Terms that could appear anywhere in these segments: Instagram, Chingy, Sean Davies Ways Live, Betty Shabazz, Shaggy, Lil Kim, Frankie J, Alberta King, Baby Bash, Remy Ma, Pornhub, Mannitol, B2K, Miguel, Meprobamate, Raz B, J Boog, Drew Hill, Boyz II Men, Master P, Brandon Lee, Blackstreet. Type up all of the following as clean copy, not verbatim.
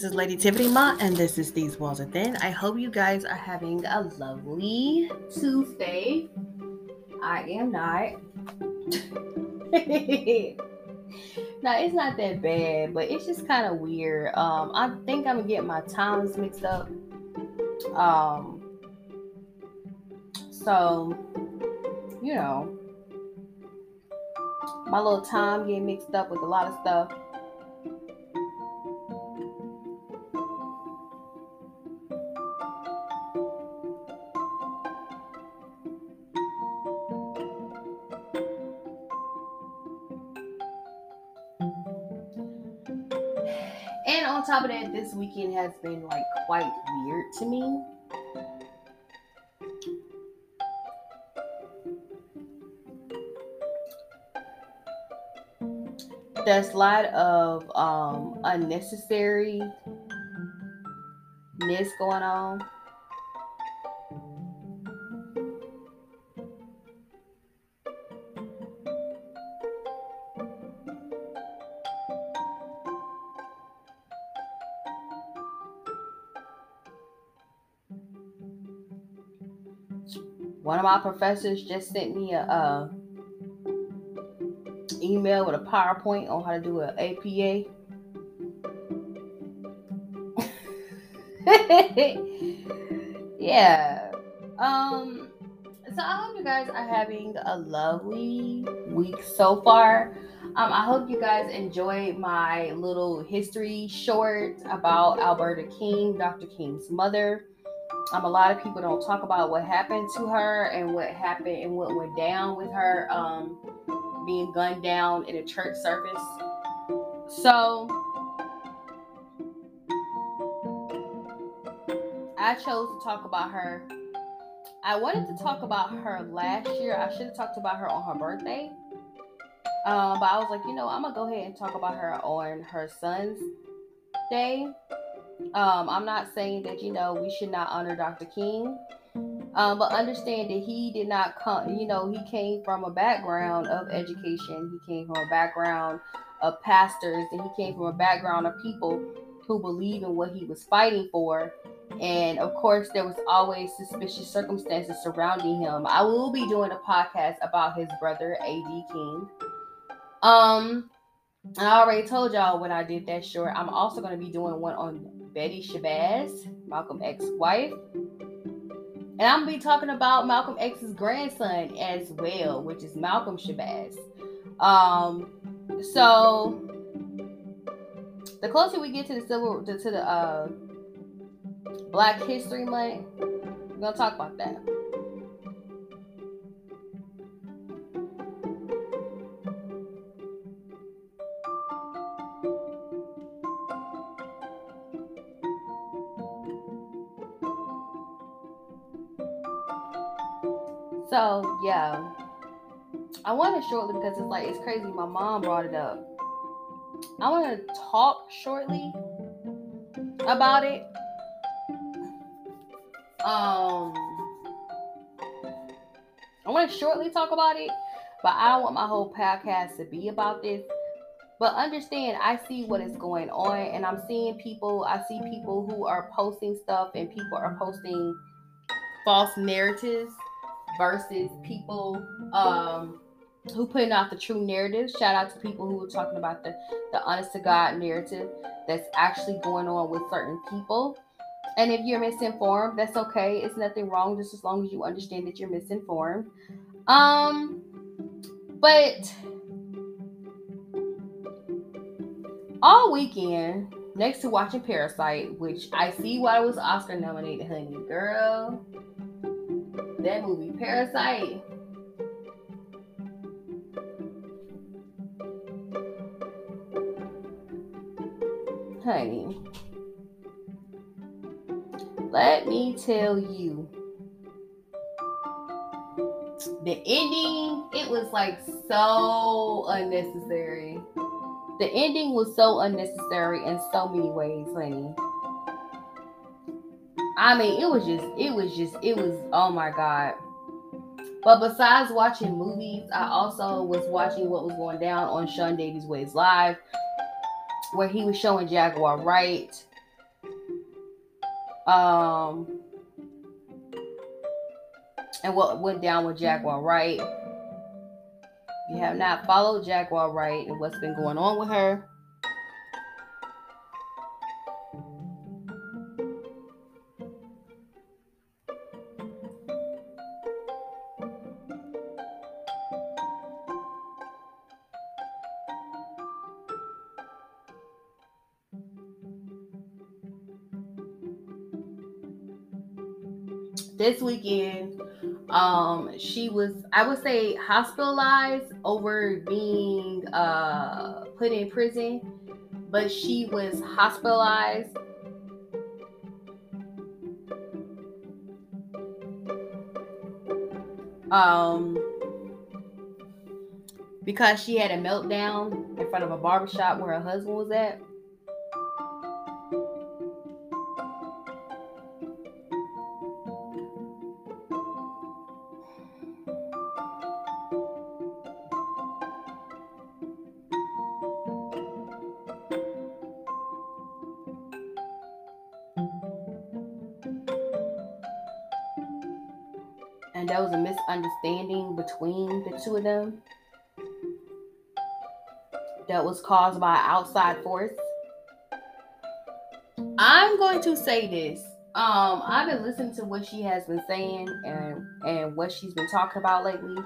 This is Lady Tiffany Ma, and this is These Walls Are Thin. I hope you guys are having a lovely Tuesday. I am not. No, it's not that bad, but it's just kind of weird. I think I'm gonna get my times mixed up. So, you know, my little time getting mixed up with a lot of stuff. And on top of that, this weekend has been like quite weird to me. There's a lot of unnecessariness going on. One of my professors just sent me a email with a PowerPoint on how to do an APA. Yeah. So I hope you guys are having a lovely week so far. I hope you guys enjoyed my little history short about Alberta King, Dr. King's mother. A lot of people don't talk about what happened to her and what happened and what went down with her being gunned down in a church service. So I chose to talk about her. I wanted to talk about her last year. I should have talked about her on her birthday. But I was like, you know, I'm going to go ahead and talk about her on her son's day. I'm not saying that, you know, we should not honor Dr. King, but understand that he did not come, you know, he came from a background of education. He came from a background of pastors, and he came from a background of people who believe in what he was fighting for. And of course, there was always suspicious circumstances surrounding him. I will be doing a podcast about his brother, A.D. King. I already told y'all when I did that short. I'm also going to be doing one on Betty Shabazz, Malcolm X's wife. And I'm going to be talking about Malcolm X's grandson as well, which is Malcolm Shabazz. So the closer we get to the Black History Month, we're going to talk about that. So, yeah, I wanted shortly because it's like, it's crazy. My mom brought it up. I want to talk shortly about it. I want to shortly talk about it, but I don't want my whole podcast to be about this. But understand, I see what is going on, and I'm seeing people. I see people who are posting stuff, and people are posting false narratives versus people who putting out the true narrative. Shout out to people who are talking about the honest to God narrative that's actually going on with certain people. And if you're misinformed, that's okay. It's nothing wrong, just as long as you understand that you're misinformed. But all weekend, next to watching Parasite, which I see why it was Oscar nominated, honey, girl. That movie, Parasite. Honey, let me tell you. The ending, it was like so unnecessary. The ending was so unnecessary in so many ways, honey. I mean, it was, oh my God. But besides watching movies, I also was watching what was going down on Sean Davies Ways Live, where he was showing Jaguar Wright, And what went down with Jaguar Wright. If you have not followed Jaguar Wright and what's been going on with her, this weekend, she was, I would say, hospitalized over being put in prison, but she was hospitalized because she had a meltdown in front of a barbershop where her husband was at. Understanding between the two of them that was caused by outside force. I'm going to say this. I've been listening to what she has been saying and what she's been talking about lately.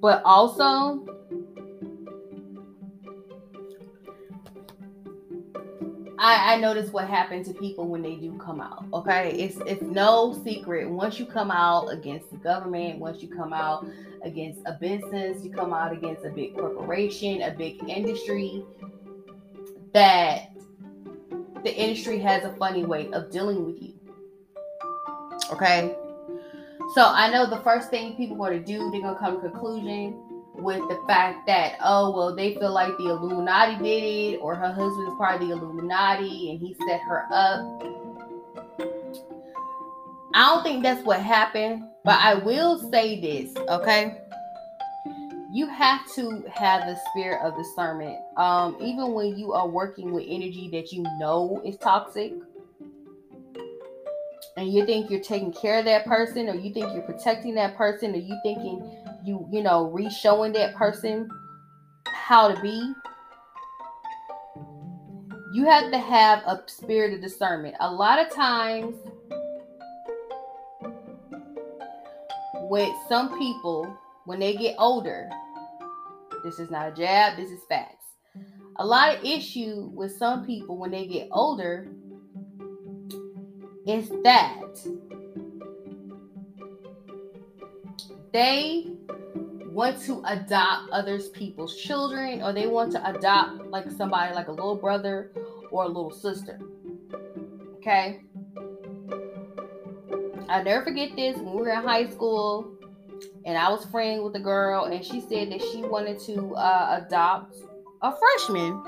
But also, I notice what happens to people when they do come out, okay? It's no secret. Once you come out against the government, once you come out against a business, you come out against a big corporation, a big industry, that the industry has a funny way of dealing with you, okay? So I know the first thing people are going to do, they're going to come to conclusion with the fact that, oh, well, they feel like the Illuminati did it, or her husband's part of the Illuminati and he set her up. I don't think that's what happened, but I will say this, okay? You have to have the spirit of discernment. Even when you are working with energy that you know is toxic, and you think you're taking care of that person, or you think you're protecting that person, or you thinking you know, re-showing that person how to be, you have to have a spirit of discernment. A lot of times with some people, when they get older, this is not a jab, this is facts. A lot of issue with some people when they get older is that they want to adopt others' people's children, or they want to adopt like somebody, like a little brother or a little sister. Okay? I'll never forget this. When we were in high school and I was friends with a girl, and she said that she wanted to adopt a freshman.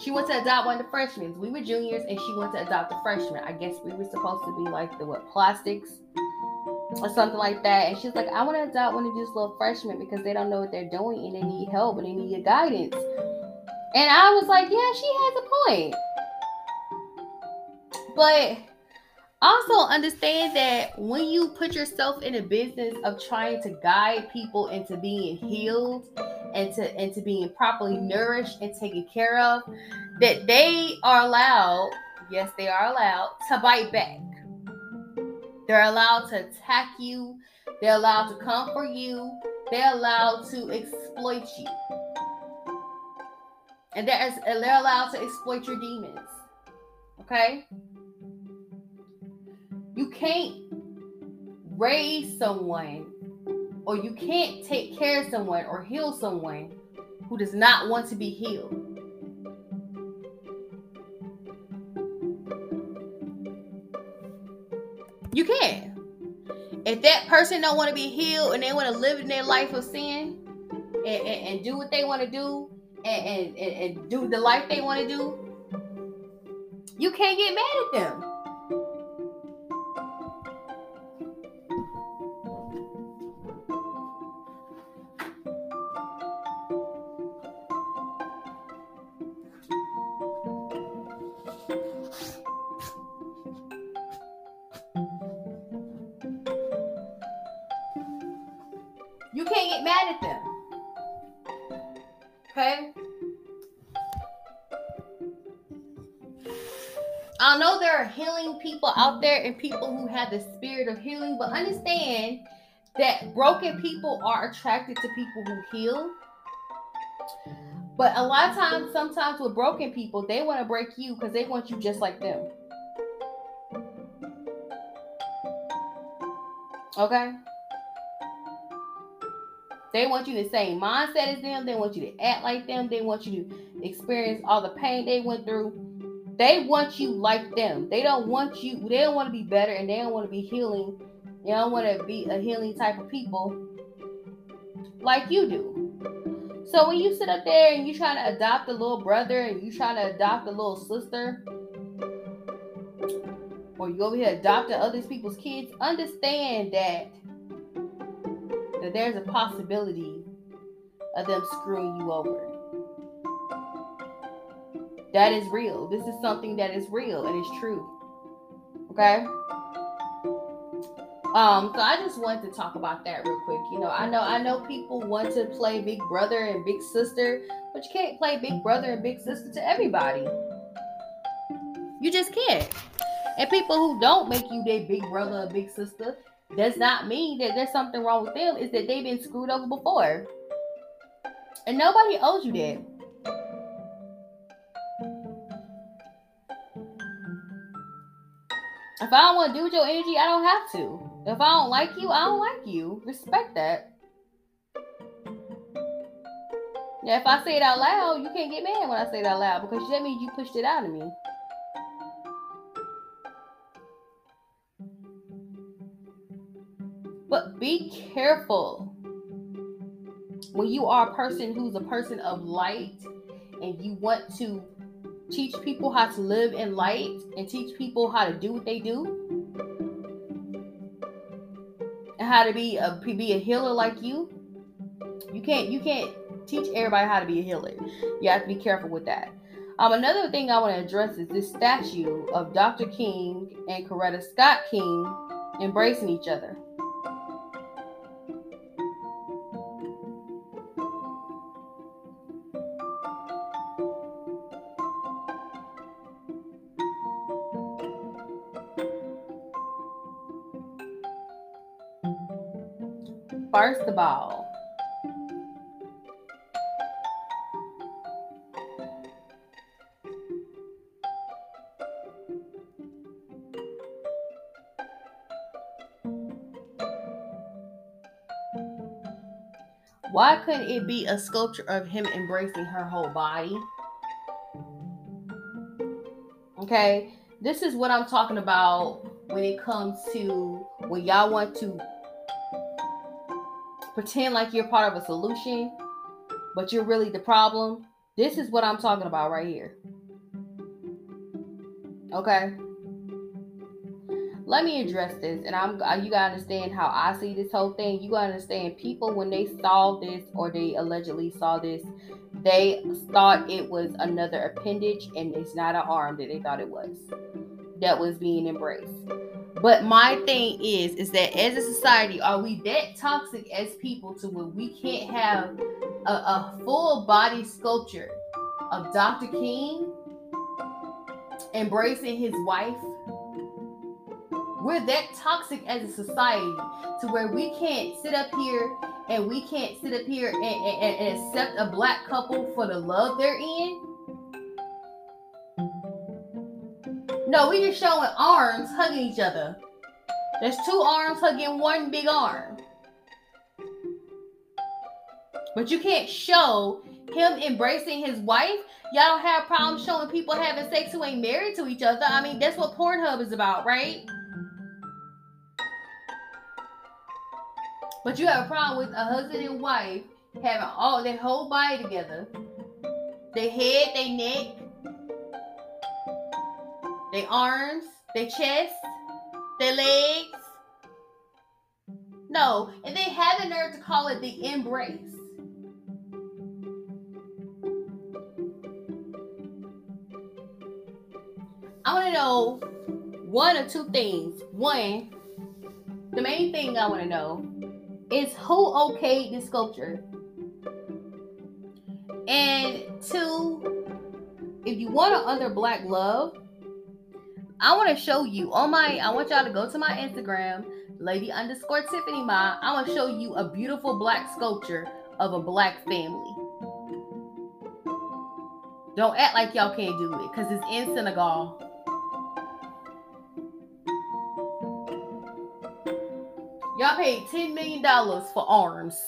She went to adopt one of the freshmen. We were juniors, and she went to adopt a freshman. I guess we were supposed to be like the, plastics or something like that. And she's like, I want to adopt one of these little freshmen because they don't know what they're doing, and they need help, and they need your guidance. And I was like, yeah, she has a point. But also understand that when you put yourself in a business of trying to guide people into being healed, and to being properly nourished and taken care of, that they are allowed, yes, they are allowed to bite back. They're allowed to attack you. They're allowed to come for you. They're allowed to exploit you. And they're allowed to exploit your demons. Okay? You can't raise someone, or you can't take care of someone or heal someone who does not want to be healed. You can. If that person don't want to be healed and they want to live in their life of sin and do what they want to do and do the life they want to do, you can't get mad at them. You can't get mad at them. Okay? I know there are healing people out there and people who have the spirit of healing, but understand that broken people are attracted to people who heal. But a lot of times, sometimes with broken people, they want to break you because they want you just like them. Okay? They want you the same mindset as them. They want you to act like them. They want you to experience all the pain they went through. They want you like them. They don't want you. They don't want to be better, and they don't want to be healing. They don't want to be a healing type of people like you do. So when you sit up there and you try to adopt a little brother and you try to adopt a little sister, or you over here adopting other people's kids, understand that there's a possibility of them screwing you over. That is real. This is something that is real and it's true. Okay? So I just wanted to talk about that real quick. You know, I know people want to play big brother and big sister, but you can't play big brother and big sister to everybody. You just can't. And people who don't make you their big brother or big sister, does not mean that there's something wrong with them. It's that they've been screwed over before. And nobody owes you that. If I don't want to do with your energy, I don't have to. If I don't like you, I don't like you. Respect that. Now, if I say it out loud, you can't get mad when I say it out loud, because that means you pushed it out of me. But be careful when you are a person who's a person of light and you want to teach people how to live in light and teach people how to do what they do and how to be a healer like you. You can't teach everybody how to be a healer. You have to be careful with that. Another thing I want to address is this statue of Dr. King and Coretta Scott King embracing each other. First of all, why couldn't it be a sculpture of him embracing her whole body? Okay, this is what I'm talking about when it comes to when y'all want to pretend like you're part of a solution, but you're really the problem. This is what I'm talking about right here. Okay? Let me address this, and you gotta understand how I see this whole thing. You gotta understand people, when they saw this, or they allegedly saw this, they thought it was another appendage, and it's not an arm that they thought it was, that was being embraced. But my thing is that as a society, are we that toxic as people to where we can't have a full body sculpture of Dr. King embracing his wife? We're that toxic as a society to where we can't sit up here and accept a black couple for the love they're in? No, we just showing arms hugging each other. There's two arms hugging one big arm. But you can't show him embracing his wife. Y'all don't have problems showing people having sex who ain't married to each other. I mean, that's what Pornhub is about, right? But you have a problem with a husband and wife having all their whole body together. Their head, their neck, their arms, their chest, their legs. No, and they have the nerve to call it the embrace. I want to know one or two things. One, the main thing I want to know is who okayed this sculpture? And two, if you want to honor Black love, I want to show you on my, I want y'all to go to my Instagram, Lady_Tiffany Ma. I want to show you a beautiful Black sculpture of a Black family. Don't act like y'all can't do it, because it's in Senegal. Y'all paid $10 million for arms.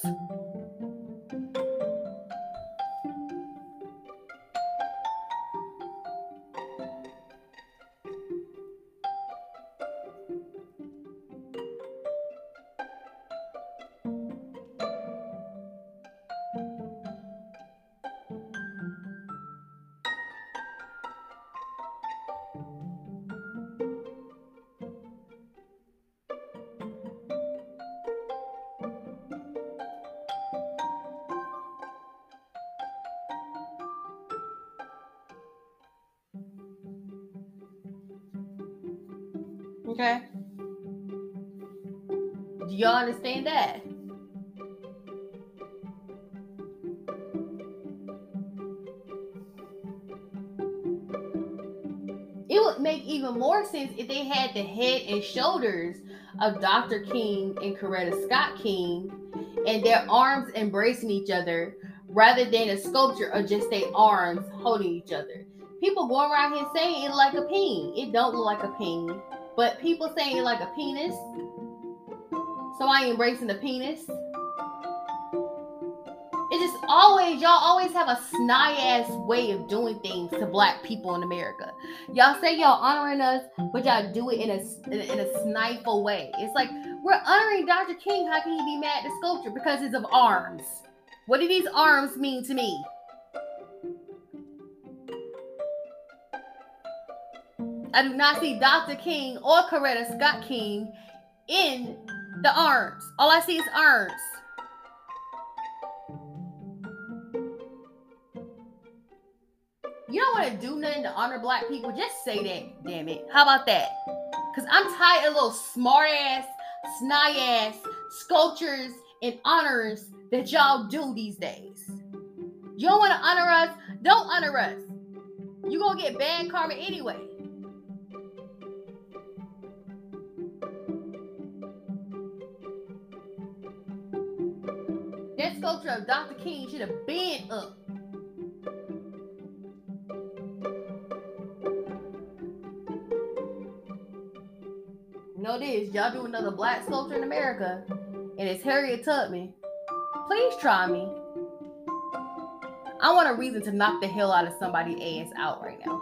Okay. Do y'all understand that? It would make even more sense if they had the head and shoulders of Dr. King and Coretta Scott King and their arms embracing each other rather than a sculpture of just their arms holding each other. People going around here saying it like a peen. It don't look like a peen. But people saying it like a penis. So I ain't embracing the penis. It's just always, y'all always have a snide ass way of doing things to Black people in America. Y'all say y'all honoring us, but y'all do it in a snideful way. It's like, we're honoring Dr. King. How can he be mad at the sculpture? Because it's of arms. What do these arms mean to me? I do not see Dr. King or Coretta Scott King in the arms. All I see is arms. You don't want to do nothing to honor Black people. Just say that, damn it. How about that? Because I'm tired of little smart-ass, snide-ass sculptures and honors that y'all do these days. You don't want to honor us? Don't honor us. You're going to get bad karma anyway. Sculpture of Dr. King should have been up. You know this, y'all do another Black sculpture in America, and it's Harriet Tubman. Please try me. I want a reason to knock the hell out of somebody's ass out right now.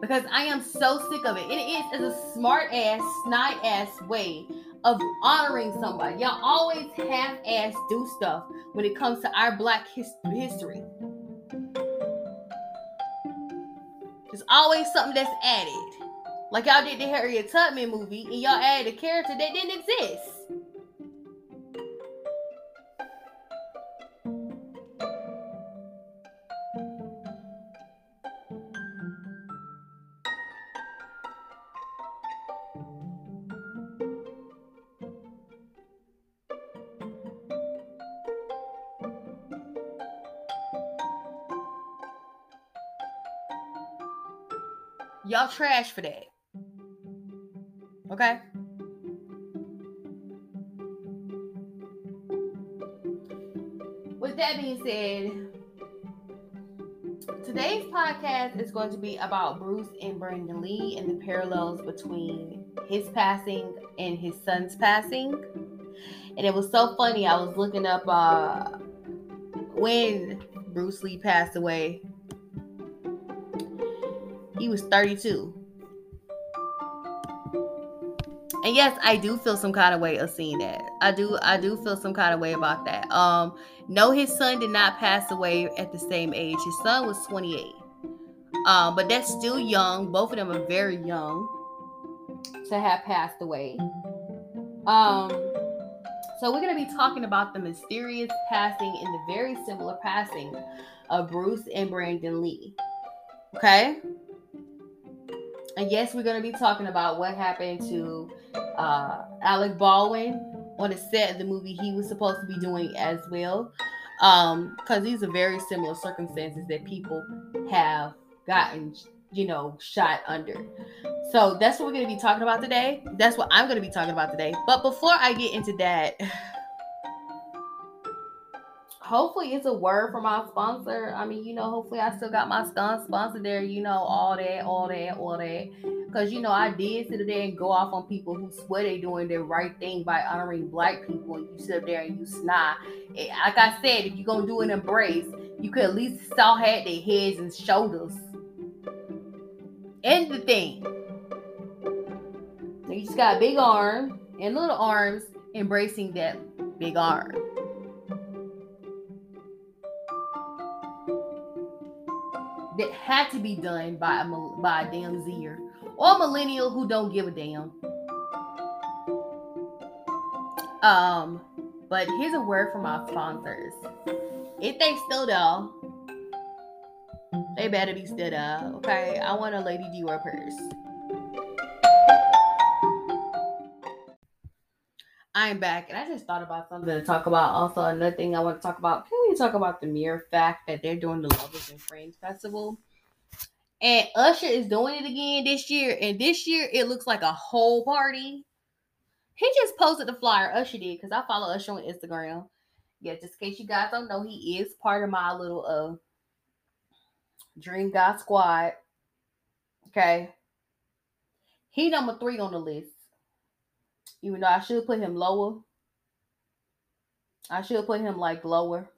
Because I am so sick of it. And it is a smart ass, snide ass way of honoring somebody. Y'all always half-ass do stuff when it comes to our Black history. There's always something that's added. Like y'all did the Harriet Tubman movie and y'all added a character that didn't exist. Y'all trash for that. Okay? With that being said, today's podcast is going to be about Bruce and Brandon Lee and the parallels between his passing and his son's passing. And it was so funny. I was looking up when Bruce Lee passed away. He was 32. And yes, I do feel some kind of way of seeing that. I do feel some kind of way about that. No, his son did not pass away at the same age. His son was 28. But that's still young. Both of them are very young to have passed away. So we're going to be talking about the mysterious passing and the very similar passing of Bruce and Brandon Lee. Okay? And yes, we're going to be talking about what happened to Alec Baldwin on the set of the movie he was supposed to be doing as well. Because these are very similar circumstances that people have gotten, shot under. So that's what we're going to be talking about today. That's what I'm going to be talking about today. But before I get into that, hopefully it's a word from our sponsor. I mean, hopefully I still got my sponsor there, all that. Because, I did sit there and go off on people who swear they doing the right thing by honoring black people. And you sit up there and you snide. And like I said, if you're going to do an embrace, you could at least saw had their heads and shoulders in the thing. You just got a big arm and little arms embracing that big arm. That had to be done by a damn Zer or a millennial who don't give a damn. But here's a word from our sponsors. If they still though, they better be still though. Okay, I want a Lady Dior purse. I'm back, and I just thought about something to talk about. Also, another thing I want to talk about. Can we talk about the mere fact that they're doing the Lovers and Friends Festival? And Usher is doing it again this year. And this year, it looks like a whole party. He just posted the flyer. Usher did, because I follow Usher on Instagram. Yeah, just in case you guys don't know, he is part of my little Dream God squad. Okay. He number 3 on the list. Even though I should put him lower. I should put him lower.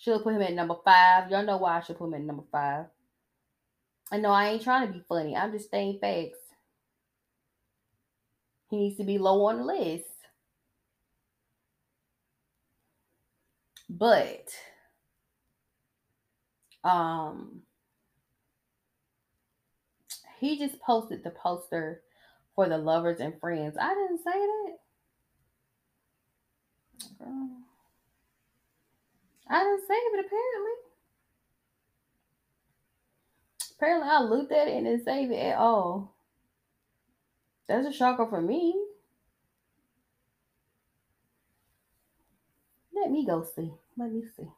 Should put him at number 5. Y'all know why I should put him at number 5. I know I ain't trying to be funny. I'm just stating facts. He needs to be low on the list. But, he just posted the poster for the Lovers and Friends. I didn't say that. I didn't say it, but apparently I looked at it and didn't save it at all. That's a shocker for me. Let me go see. Let me see.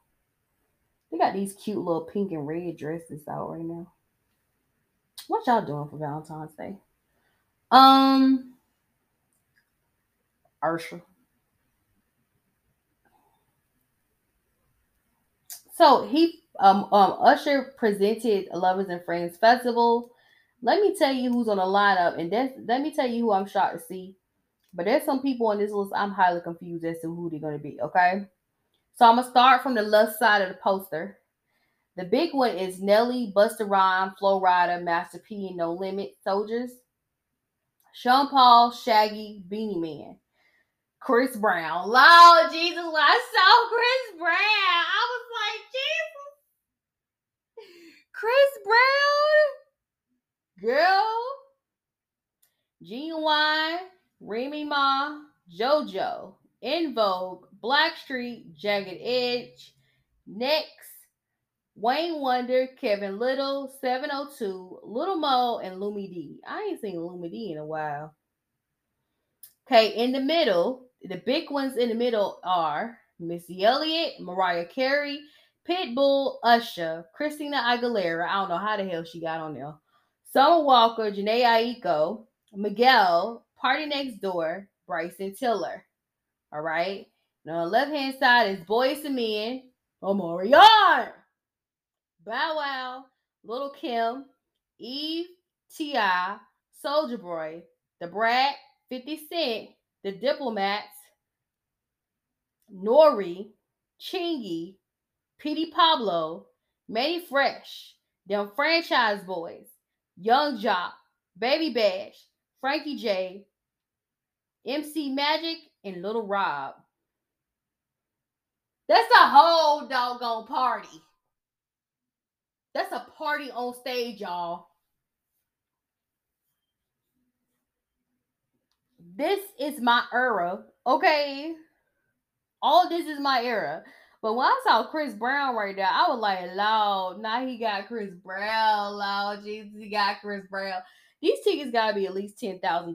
They got these cute little pink and red dresses out right now. What y'all doing for Valentine's Day? Usher. So he Usher presented Lovers and Friends Festival. Let me tell you who's on the lineup, and let me tell you who I'm shocked to see. But there's some people on this list I'm highly confused as to who they're going to be, okay? So I'm going to start from the left side of the poster. The big one is Nelly, Busta Rhyme, Flo Rida, Master P, and No Limit Soldiers. Sean Paul, Shaggy, Beenie Man. Chris Brown. Lord, Jesus, when I saw Chris Brown, I was like, Jesus. Chris Brown? Girl. Genuine. Remy Ma, JoJo, In Vogue, Blackstreet, Jagged Edge, Next, Wayne Wonder, Kevin Little, 702, Little Mo, and Lumidee. I ain't seen Lumidee in a while. Okay, in the middle, the big ones in the middle are Missy Elliott, Mariah Carey, Pitbull, Usher, Christina Aguilera. I don't know how the hell she got on there. Summer Walker, Jhené Aiko, Miguel, Party Next Door, Bryson Tiller. All right. Now on the left-hand side is Boyz II Men, Omarion, Bow Wow, Lil' Kim, Eve, T.I., Soulja Boy, The Brat, 50 Cent, The Diplomats, Nori, Chingy, Petey Pablo, Manny Fresh, Them Franchise Boys, Young Jock, Baby Bash, Frankie J, MC Magic, and Little Rob. That's a whole doggone party. That's a party on stage, y'all. This is my era, okay? All this is my era. But when I saw Chris Brown right there, I was like, Lord, now he got Chris Brown. Lord, Jesus, he got Chris Brown. These tickets got to be at least $10,000.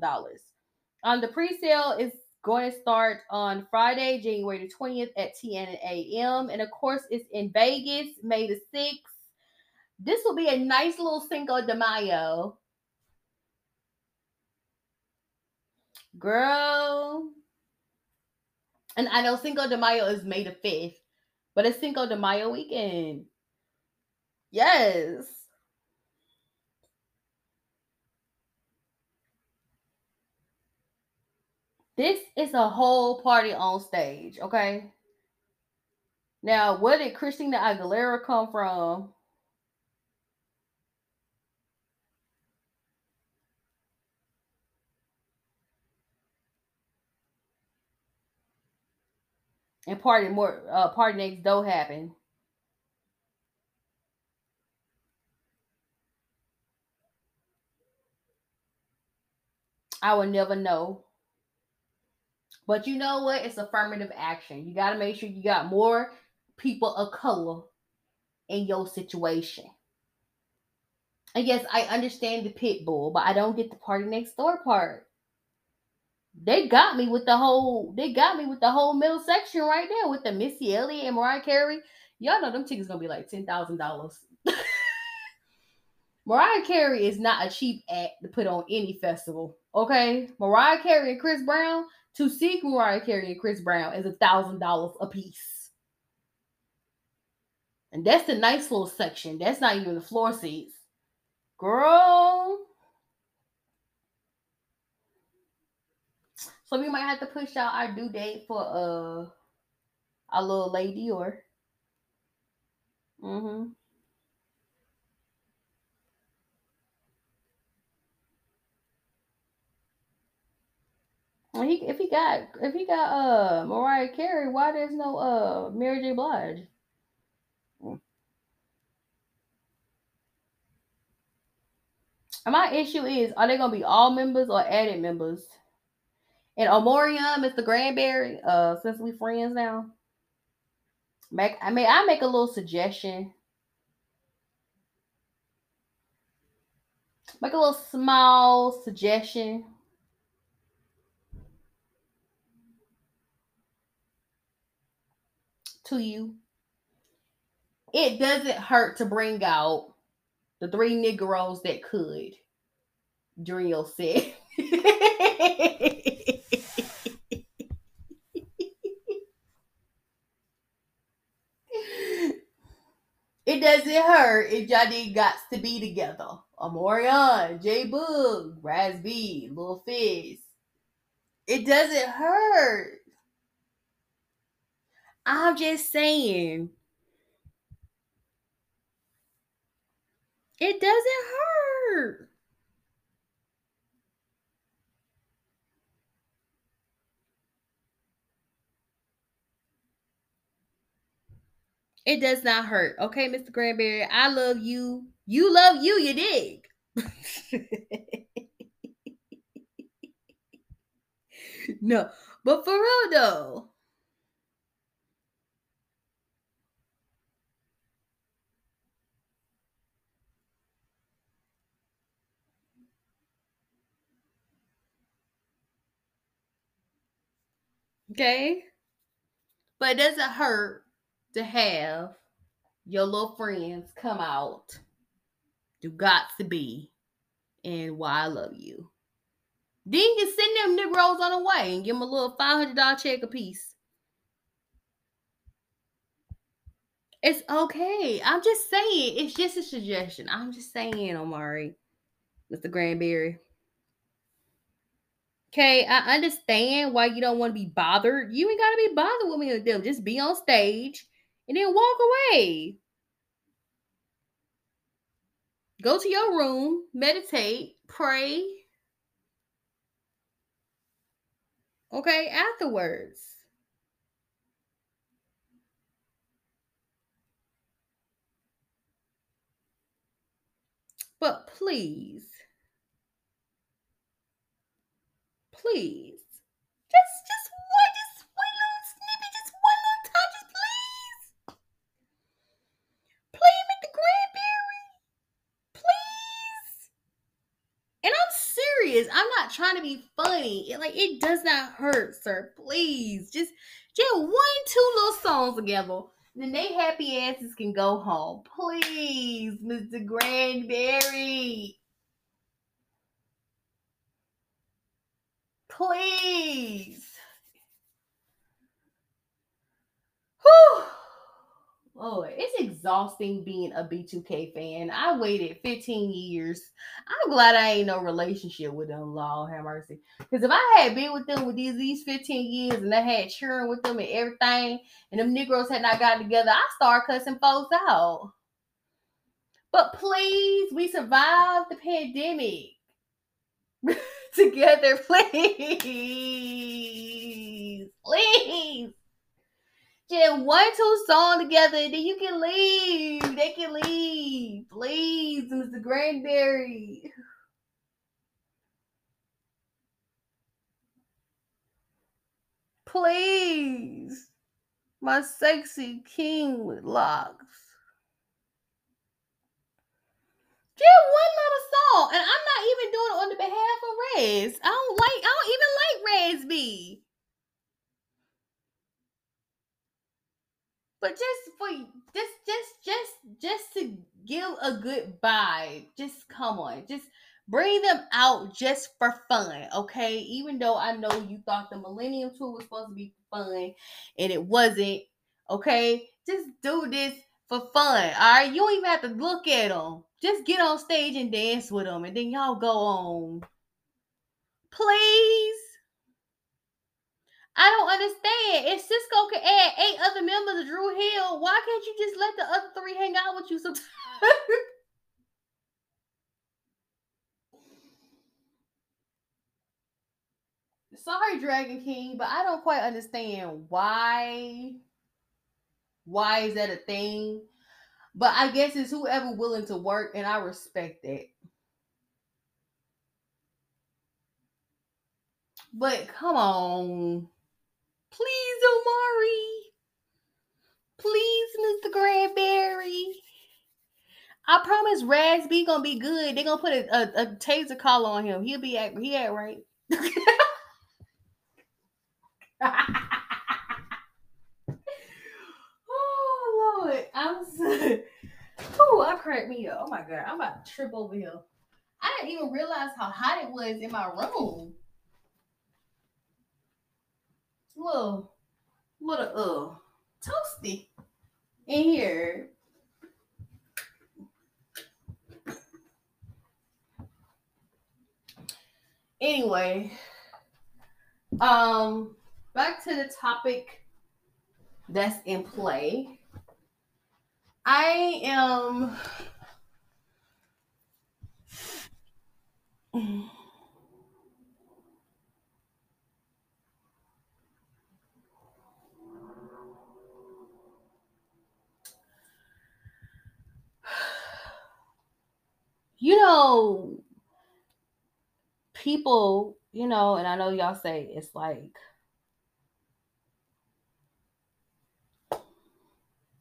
The pre-sale is going to start on Friday, January the 20th at 10 a.m. And, of course, it's in Vegas, May the 6th. This will be a nice little Cinco de Mayo. Girl. And I know Cinco de Mayo is May the 5th. But it's Cinco de Mayo weekend. Yes. This is a whole party on stage, okay? Now, where did Christina Aguilera come from? And Party Next Door happened. I will never know. But you know what? It's affirmative action. You got to make sure you got more people of color in your situation. And yes, I understand the pit bull, but I don't get the Party Next Door part. They got me with the whole middle section right there with the Missy Elliott and Mariah Carey. Y'all know them tickets gonna be like $10,000. Mariah Carey is not a cheap act to put on any festival. Okay, Mariah Carey and Chris Brown. To see Mariah Carey and Chris Brown is $1,000 a piece. And that's the nice little section. That's not even the floor seats. Girl. So we might have to push out our due date for our little lady or. Mm-hmm. If he got Mariah Carey, why there's no Mary J. Blige? And my issue is, are they gonna be all members or added members? And Omarion, Mr. Granberry, since we friends now, I make a little suggestion. Make a little small suggestion. To you, it doesn't hurt to bring out the three Negroes that could during your set. It doesn't hurt if y'all did gots to be together. Omarion, J Boog, Raz B, Lil Fizz. It doesn't hurt. I'm just saying, it doesn't hurt. It does not hurt. Okay, Mr. Granberry, I love you. You love you, you dig. No, but for real though. Okay, but it doesn't hurt to have your little friends come out. Do gots to be, and why I love you. Then you can send them Negroes on the way and give them a little $500 check a piece. It's okay. I'm just saying. It's just a suggestion. I'm just saying, Omari, Mr. Granberry. Okay, I understand why you don't want to be bothered. You ain't got to be bothered with me or them. Just be on stage and then walk away. Go to your room, meditate, pray. okay, afterwards. But please, please, just one little snippet, just one little touch, just please. Play him at the Granberry, please. And I'm serious. I'm not trying to be funny. It does not hurt, sir. Please, just one, two little songs together. Then they happy asses can go home. Please, Mr. Granberry. Please. Whew. Lord, it's exhausting being a B2K fan. I waited 15 years. I'm glad I ain't no relationship with them. Lord have mercy. Because if I had been with them with these 15 years and I had children with them and everything, and them Negroes had not gotten together, I start cussing folks out. But please, we survived the pandemic together. Please. Please. Just one, two songs together, and then you can leave. They can leave. Please, Mr. Granberry. Please. My sexy king with locks. Just one little song, and I'm not even doing it on the behalf of Rez. I don't even like Rez B. But just to give a good vibe, just come on, just bring them out just for fun, okay? Even though I know you thought the Millennium Tour was supposed to be fun and it wasn't, okay? Just do this for fun, all right? You don't even have to look at them. Just get on stage and dance with them, and then y'all go on. Please. I don't understand. If Cisco can add 8 other members of Drew Hill, why can't you just let the other 3 hang out with you sometimes? Sorry, Dragon King, but I don't quite understand why. Why is that a thing? But I guess it's whoever willing to work, and I respect it. But come on. Please, Omari. Please, Mr. Granberry. I promise Raz B gonna be good. They're gonna put a taser collar on him. He'll be at right. Oh Lord. I cracked me up. Oh my God. I'm about to trip over here. I didn't even realize how hot it was in my room. Little toasty in here. Anyway, back to the topic that's in play. People, and I know y'all say it's like,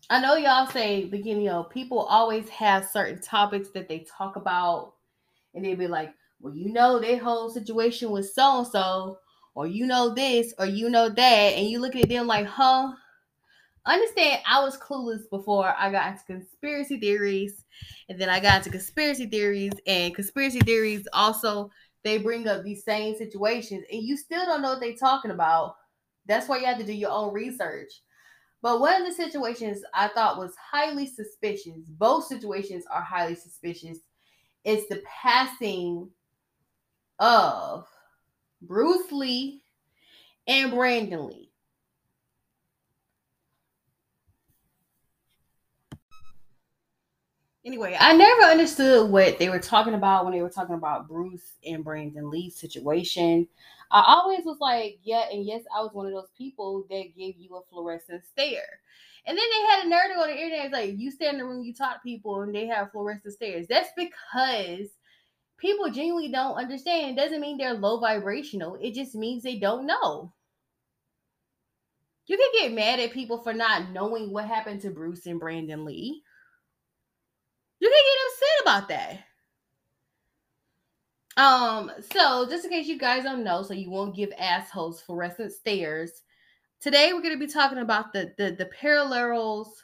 I know y'all say, but people always have certain topics that they talk about, and they be like, well, their whole situation was so-and-so, or this, or that, and you look at them like, huh? Understand, I was clueless before I got into conspiracy theories, and then I got into conspiracy theories, and conspiracy theories also, they bring up these same situations, and you still don't know what they're talking about. That's why you have to do your own research. But one of the situations I thought was highly suspicious, both situations are highly suspicious, it's the passing of Bruce Lee and Brandon Lee. Anyway, I never understood what they were talking about when they were talking about Bruce and Brandon Lee's situation. I always was like, yeah, and yes, I was one of those people that give you a fluorescent stare. And then they had a nerd on the internet like, you stand in the room, you talk to people, and they have fluorescent stares. That's because people genuinely don't understand. It doesn't mean they're low vibrational. It just means they don't know. You can get mad at people for not knowing what happened to Bruce and Brandon Lee. You can get upset about that. So just in case you guys don't know, so you won't give assholes fluorescent stares, today we're going to be talking about the parallels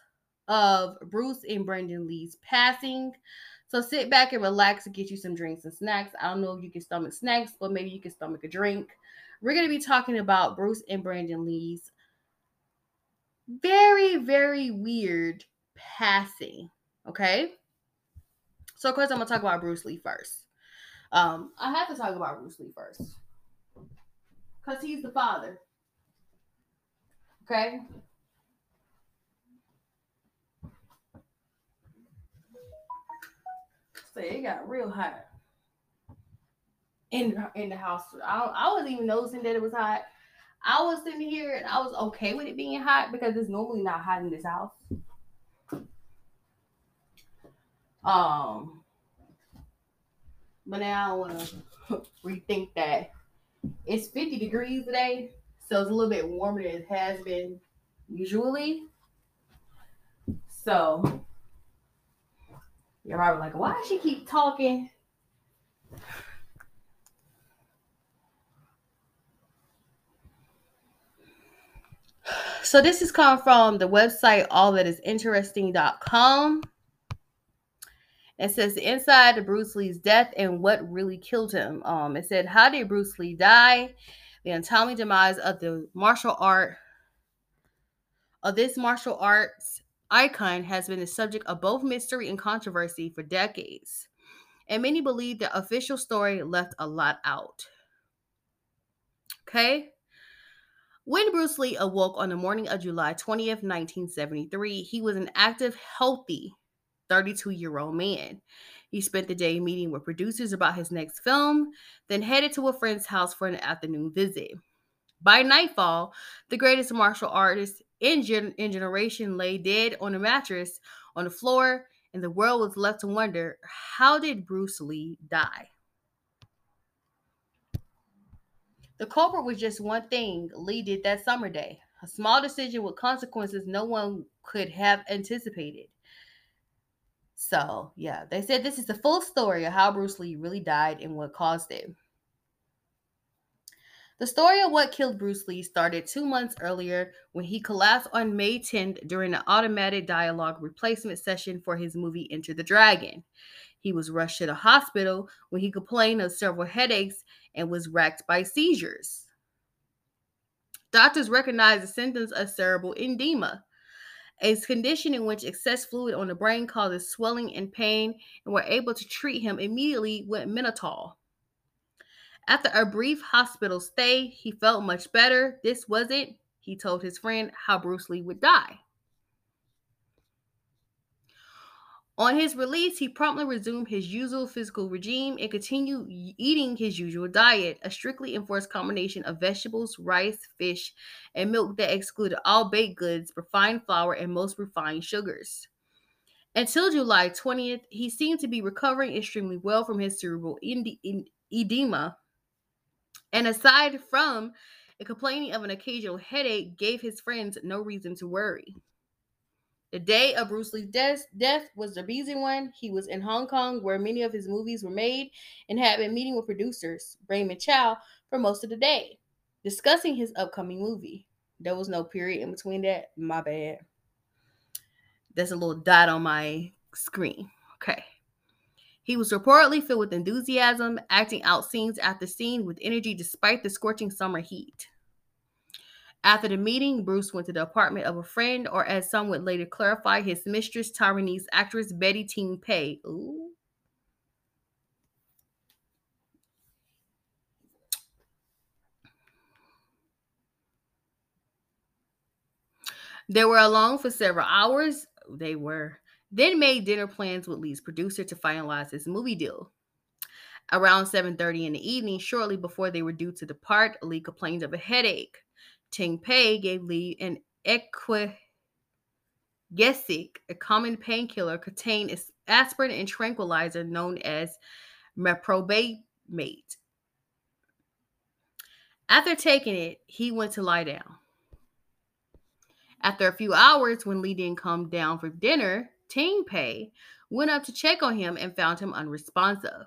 of Bruce and Brandon Lee's passing. So sit back and relax and get you some drinks and snacks. I don't know if you can stomach snacks, but maybe you can stomach a drink. We're going to be talking about Bruce and Brandon Lee's very, very weird passing, okay? So, of course, I'm going to talk about Bruce Lee first. I have to talk about Bruce Lee first. Because he's the father. Okay? So, it got real hot in the house. I wasn't even noticing that it was hot. I was sitting here and I was okay with it being hot because it's normally not hot in this house. But now I want to rethink that. It's 50 degrees today, so it's a little bit warmer than it has been usually. So you're probably like, why does she keep talking? So this is coming from the website allthatisinteresting.com. It says the inside of Bruce Lee's death and what really killed him. It said, how did Bruce Lee die? The untimely demise of this martial arts icon has been the subject of both mystery and controversy for decades. And many believe the official story left a lot out. Okay. When Bruce Lee awoke on the morning of July 20th, 1973, he was an active, healthy 32-year-old man. He spent the day meeting with producers about his next film, then headed to a friend's house for an afternoon visit. By nightfall, the greatest martial artist in generation lay dead on a mattress on the floor, and the world was left to wonder, how did Bruce Lee die? The culprit was just one thing Lee did that summer day, a small decision with consequences no one could have anticipated. So, yeah, they said this is the full story of how Bruce Lee really died and what caused it. The story of what killed Bruce Lee started 2 months earlier when he collapsed on May 10th during an automatic dialogue replacement session for his movie Enter the Dragon. He was rushed to the hospital when he complained of several headaches and was racked by seizures. Doctors recognized the symptoms of cerebral edema, a condition in which excess fluid on the brain causes swelling and pain, and were able to treat him immediately with mannitol. After a brief hospital stay, he felt much better. This wasn't, he told his friend, how Bruce Lee would die. On his release, he promptly resumed his usual physical regime and continued eating his usual diet, a strictly enforced combination of vegetables, rice, fish, and milk that excluded all baked goods, refined flour, and most refined sugars. Until July 20th, he seemed to be recovering extremely well from his cerebral edema, and aside from complaining of an occasional headache, gave his friends no reason to worry. The day of Bruce Lee's death was the busy one. He was in Hong Kong, where many of his movies were made, and had been meeting with producers, Raymond Chow, for most of the day, discussing his upcoming movie. There was no period in between that. My bad. That's a little dot on my screen. Okay. He was reportedly filled with enthusiasm, acting out scenes after scene with energy despite the scorching summer heat. After the meeting, Bruce went to the apartment of a friend, or as some would later clarify, his mistress, Taiwanese actress Betty Ting Pei. Ooh. They were alone for several hours. then made dinner plans with Lee's producer to finalize his movie deal. Around 7:30 in the evening, shortly before they were due to depart, Lee complained of a headache. Ting Pei gave Lee an equagesic, a common painkiller containing aspirin and tranquilizer known as meprobamate. After taking it, he went to lie down. After a few hours, when Lee didn't come down for dinner, Ting Pei went up to check on him and found him unresponsive.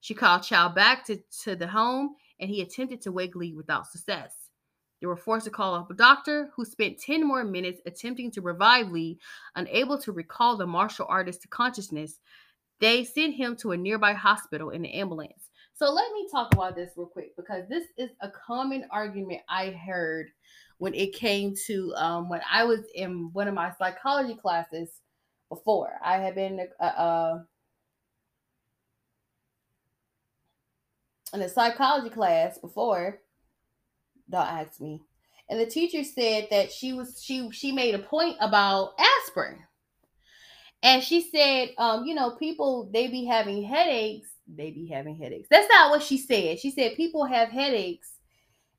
She called Chow back to the home, and he attempted to wake Lee without success. They were forced to call up a doctor who spent 10 more minutes attempting to revive Lee. Unable to recall the martial artist to consciousness, they sent him to a nearby hospital in an ambulance. So let me talk about this real quick, because this is a common argument I heard when it came to when I was in one of my psychology classes before. I had been in a psychology class before. Don't ask me. And the teacher said that she made a point about aspirin. And she said, you know, people, they be having headaches. They be having headaches. That's not what she said. She said people have headaches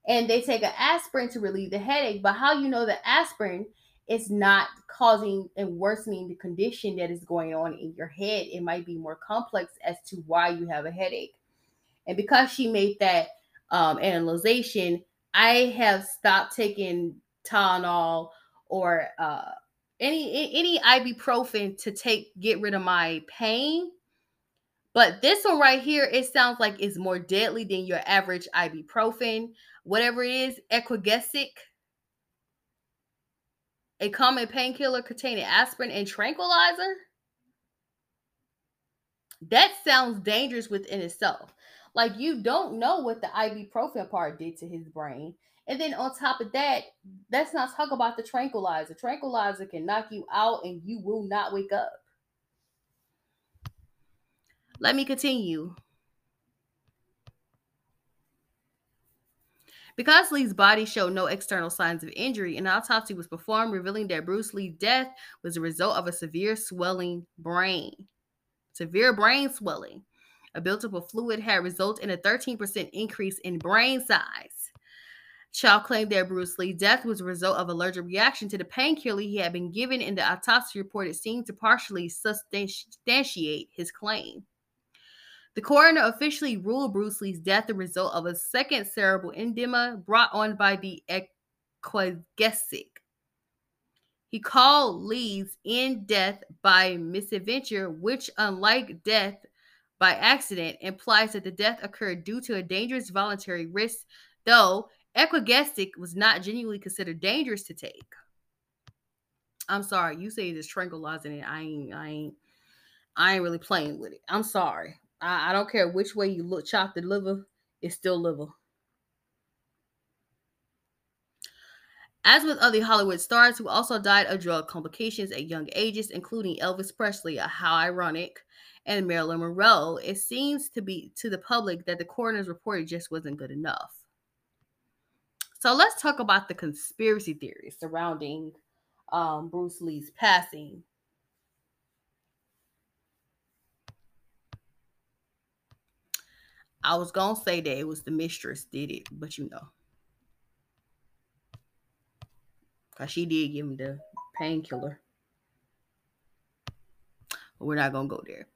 and they take an aspirin to relieve the headache. But how you know the aspirin is not causing and worsening the condition that is going on in your head? It might be more complex as to why you have a headache. And because she made that analyzation, I have stopped taking Tylenol or any ibuprofen to get rid of my pain. But this one right here, it sounds like it's more deadly than your average ibuprofen. Whatever it is, equagesic, a common painkiller containing aspirin and tranquilizer. That sounds dangerous within itself. Like, you don't know what the ibuprofen part did to his brain. And then on top of that, let's not talk about the tranquilizer. Tranquilizer can knock you out and you will not wake up. Let me continue. Because Lee's body showed no external signs of injury, an autopsy was performed, revealing that Bruce Lee's death was a result of a severe brain swelling. A buildup of fluid had resulted in a 13% increase in brain size. Chow claimed that Bruce Lee's death was a result of allergic reaction to the painkiller he had been given, and the autopsy report seemed to partially substantiate his claim. The coroner officially ruled Bruce Lee's death the result of a second cerebral edema brought on by the equagesic. He called Lee's end death by misadventure, which, unlike death by accident, implies that the death occurred due to a dangerous voluntary risk, though equagesic was not genuinely considered dangerous to take. I'm sorry, you say this tranquilizing it. I ain't really playing with it. I'm sorry. I don't care which way you look, chop the liver, it's still liver. As with other Hollywood stars who also died of drug complications at young ages, including Elvis Presley, how ironic, and Marilyn Monroe, it seems to be to the public that the coroner's report just wasn't good enough. So let's talk about the conspiracy theories surrounding Bruce Lee's passing. I was gonna say that it was the mistress did it, but you know, because she did give him the painkiller. But we're not gonna go there.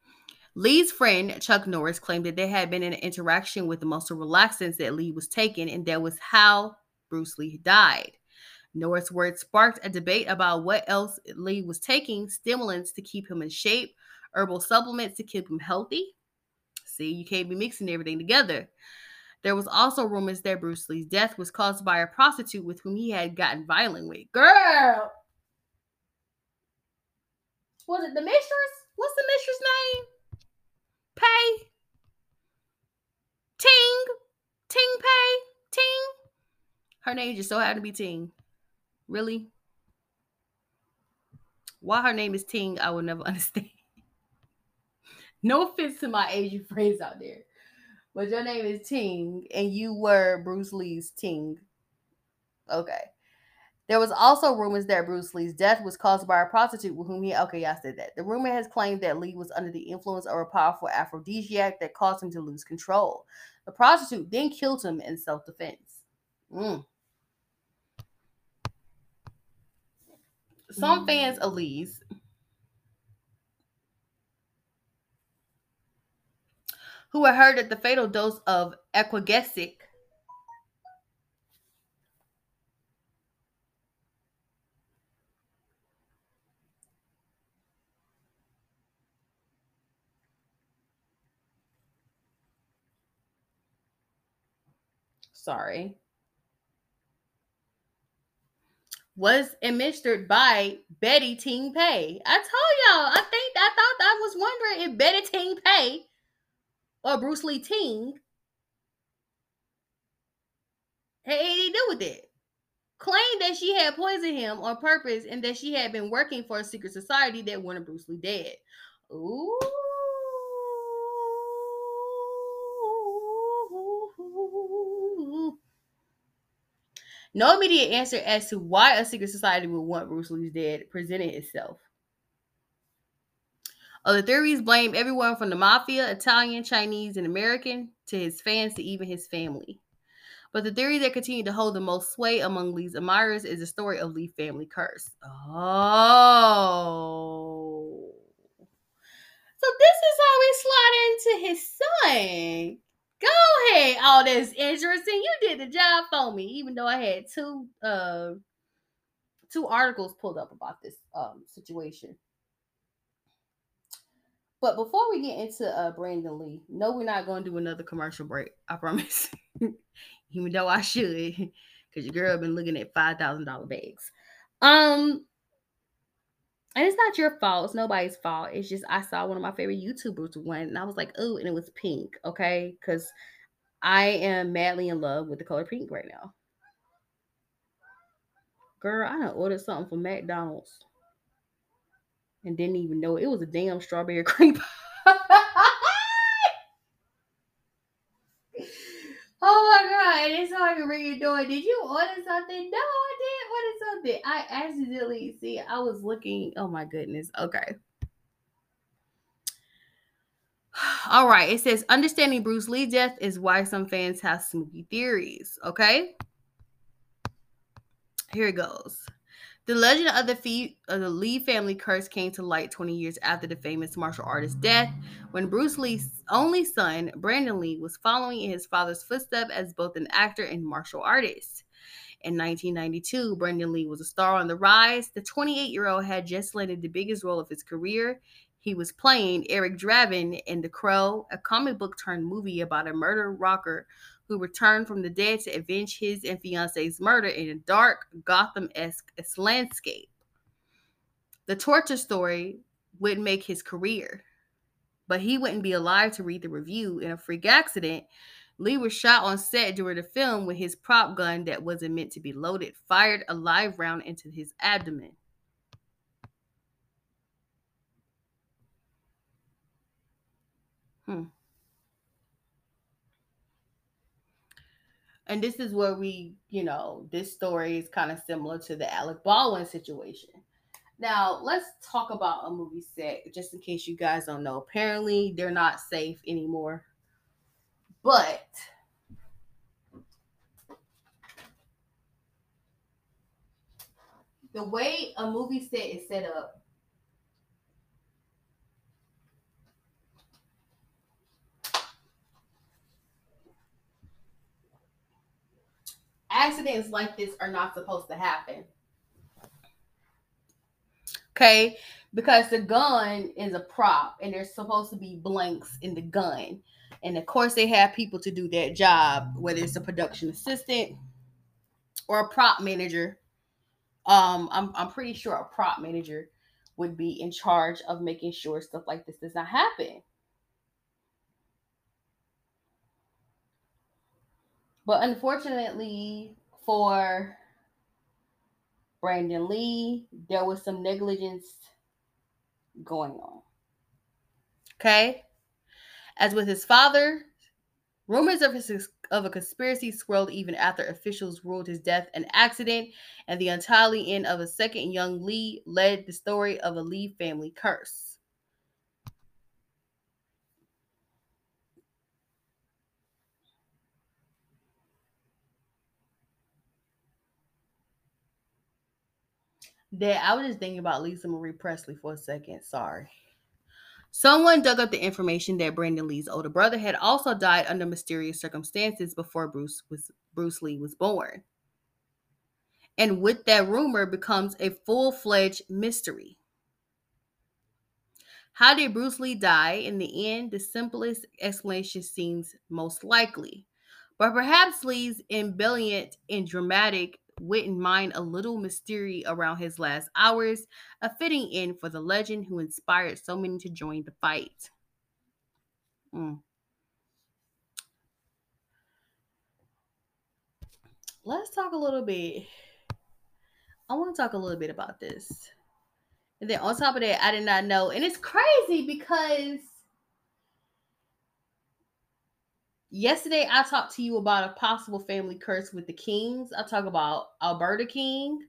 Lee's friend, Chuck Norris, claimed that there had been an interaction with the muscle relaxants that Lee was taking, and that was how Bruce Lee died. Norris' words sparked a debate about what else Lee was taking: stimulants to keep him in shape, herbal supplements to keep him healthy. See, you can't be mixing everything together. There was also rumors that Bruce Lee's death was caused by a prostitute with whom he had gotten violent with. Girl! Was it the mistress? What's the mistress' name? Pei, Ting Pei, Ting. Her name just so happened to be Ting. Really? Why her name is Ting, I will never understand. No offense to my Asian friends out there, but your name is Ting, and you were Bruce Lee's Ting. Okay. There was also rumors that Bruce Lee's death was caused by a prostitute with whom he... Okay, y'all said that. The rumor has claimed that Lee was under the influence of a powerful aphrodisiac that caused him to lose control. The prostitute then killed him in self-defense. Some fans of Lee's who had heard that the fatal dose of aquagesic was administered by Betty Ting Pei. I told y'all, I was wondering if Betty Ting Pei or Bruce Lee Ting had anything to do with it. Claimed that she had poisoned him on purpose and that she had been working for a secret society that wanted Bruce Lee dead. Ooh. No immediate answer as to why a secret society would want Bruce Lee's dead presented itself. Other theories blame everyone from the mafia, Italian, Chinese, and American, to his fans, to even his family. But the theory that continued to hold the most sway among Lee's admirers is the story of Lee family curse. Oh. So this is how we slide into his son. Go ahead. Oh, that's interesting. You did the job for me, even though I had two articles pulled up about this situation. But before we get into Brandon Lee, no, we're not going to do another commercial break. I promise. Even though I should, because your girl been looking at $5,000 bags. And it's not your fault. It's nobody's fault. It's just I saw one of my favorite YouTubers one, and I was like, ooh, and it was pink, okay? Because I am madly in love with the color pink right now. Girl, I done ordered something from McDonald's and didn't even know it was a damn strawberry cream pie. Oh, my God. It's hard to read your door. Did you order something? No, I didn't. I accidentally I was looking. Oh my goodness. Okay. All right. It says understanding Bruce Lee's death is why some fans have spooky theories. Okay. Here it goes. The legend of the Lee family curse came to light 20 years after the famous martial artist's death, when Bruce Lee's only son, Brandon Lee, was following in his father's footsteps as both an actor and martial artist. In 1992, Brandon Lee was a star on the rise. The 28-year-old had just landed the biggest role of his career. He was playing Eric Draven in The Crow, a comic book-turned movie about a murder rocker who returned from the dead to avenge his and fiance's murder in a dark, Gotham-esque landscape. The torture story would make his career, but he wouldn't be alive to read the review. In a freak accident, Lee was shot on set during the film with his prop gun that wasn't meant to be loaded, fired a live round into his abdomen. And this is where we, this story is kind of similar to the Alec Baldwin situation. Now, let's talk about a movie set, just in case you guys don't know. Apparently, they're not safe anymore. But the way a movie set is set up, accidents like this are not supposed to happen. Okay? Because the gun is a prop and there's supposed to be blanks in the gun. And of course, they have people to do that job, whether it's a production assistant or a prop manager. I'm pretty sure a prop manager would be in charge of making sure stuff like this does not happen. But unfortunately for Brandon Lee, there was some negligence going on. Okay. As with his father, rumors of his of a conspiracy swirled even after officials ruled his death an accident, and the untimely end of a second young Lee led the story of a Lee family curse. That I was just thinking about Lisa Marie Presley for a second. Sorry. Someone dug up the information that Brandon Lee's older brother had also died under mysterious circumstances before Bruce Lee was born. And with that rumor becomes a full-fledged mystery. How did Bruce Lee die? In the end, the simplest explanation seems most likely. But perhaps Lee's ebullient and dramatic wouldn't mind a little mystery around his last hours, a fitting end for the legend who inspired so many to join the fight. Let's talk a little bit. I want to talk a little bit about this. And then on top of that, I did not know. And it's crazy because yesterday, I talked to you about a possible family curse with the Kings. I talk about Alberta King.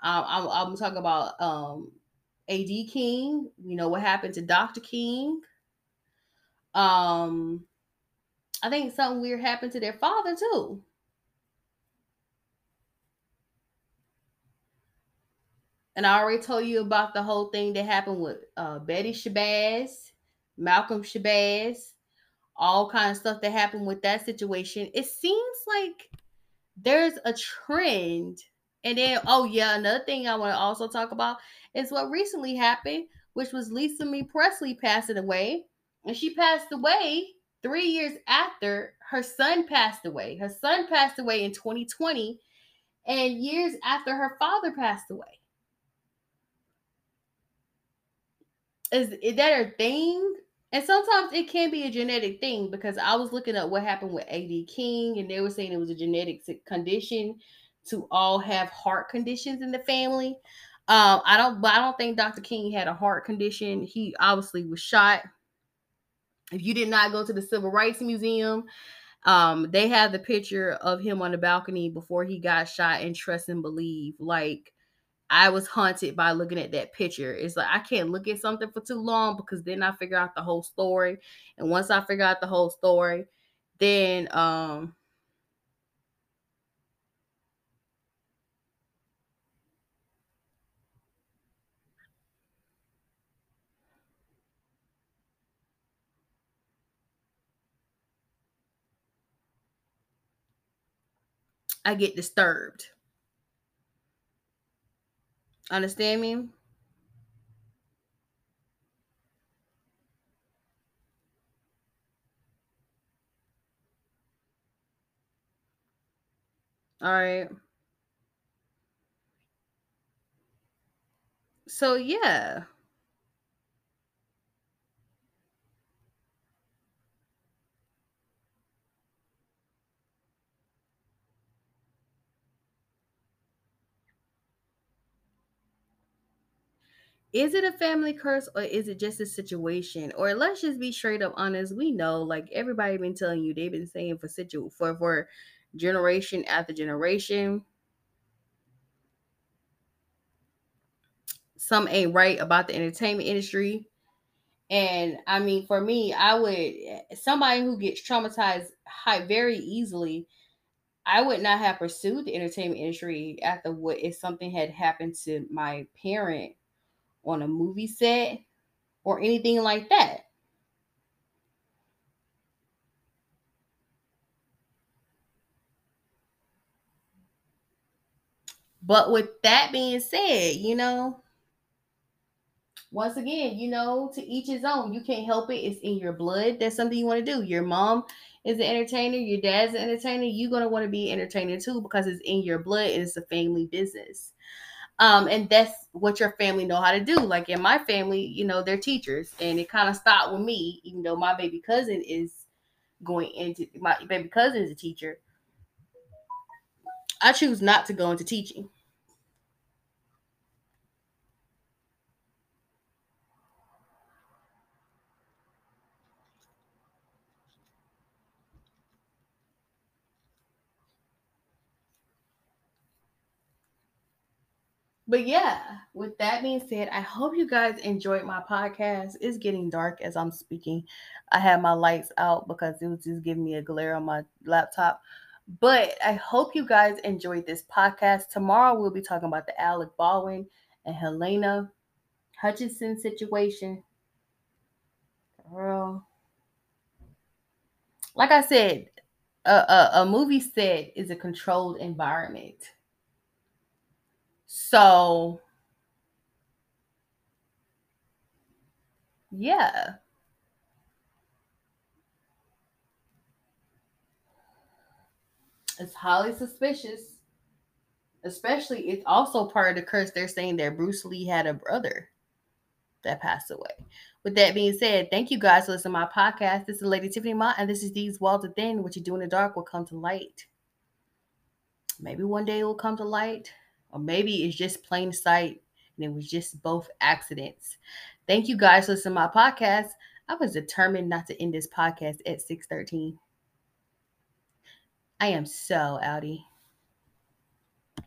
I'm talking about A.D. King. You know, what happened to Dr. King. I think something weird happened to their father, too. And I already told you about the whole thing that happened with Betty Shabazz, Malcolm Shabazz. All kind of stuff that happened with that situation. It seems like there's a trend. And then, oh yeah, another thing I want to also talk about is what recently happened, which was Lisa Mae Presley passing away. And she passed away 3 years after her son passed away. Her son passed away in 2020 and years after her father passed away. Is that a thing? And sometimes it can be a genetic thing, because I was looking up what happened with A.D. King, and they were saying it was a genetic condition to all have heart conditions in the family. I don't think Dr. King had a heart condition. He obviously was shot. If you did not go to the Civil Rights Museum, they have the picture of him on the balcony before he got shot. And trust and believe, like, I was haunted by looking at that picture. It's like, I can't look at something for too long, because then I figure out the whole story. And once I figure out the whole story, then I get disturbed. Understand me? All right. So, yeah. Is it a family curse, or is it just a situation? Or let's just be straight up honest. We know, like, everybody been telling you, they've been saying for generation after generation, some ain't right about the entertainment industry. And I mean, for me, I would, somebody who gets traumatized very easily, I would not have pursued the entertainment industry after what if something had happened to my parent on a movie set or anything like that. But with that being said, you know, once again, you know, to each his own. You can't help it. It's in your blood. That's something you want to do. Your mom is an entertainer. Your dad's an entertainer. You're going to want to be an entertainer too, because it's in your blood and it's a family business. And that's what your family know how to do. Like in my family, you know, they're teachers, and it kind of stopped with me, even though my baby cousin is a teacher. I choose not to go into teaching. But yeah, with that being said, I hope you guys enjoyed my podcast. It's getting dark as I'm speaking. I had my lights out because it was just giving me a glare on my laptop. But I hope you guys enjoyed this podcast. Tomorrow we'll be talking about the Alec Baldwin and Helena Hutchinson situation. Girl. Like I said, a movie set is a controlled environment. So, yeah. It's highly suspicious. Especially, it's also part of the curse. They're saying that Bruce Lee had a brother that passed away. With that being said, thank you guys for listening to my podcast. This is Lady Tiffany Ma, and this is These Walls Are Thin. What you do in the dark will come to light. Maybe one day it will come to light, or maybe it's just plain sight, and it was just both accidents. Thank you guys for listening to my podcast. I was determined not to end this podcast at 6:13. I am so outie.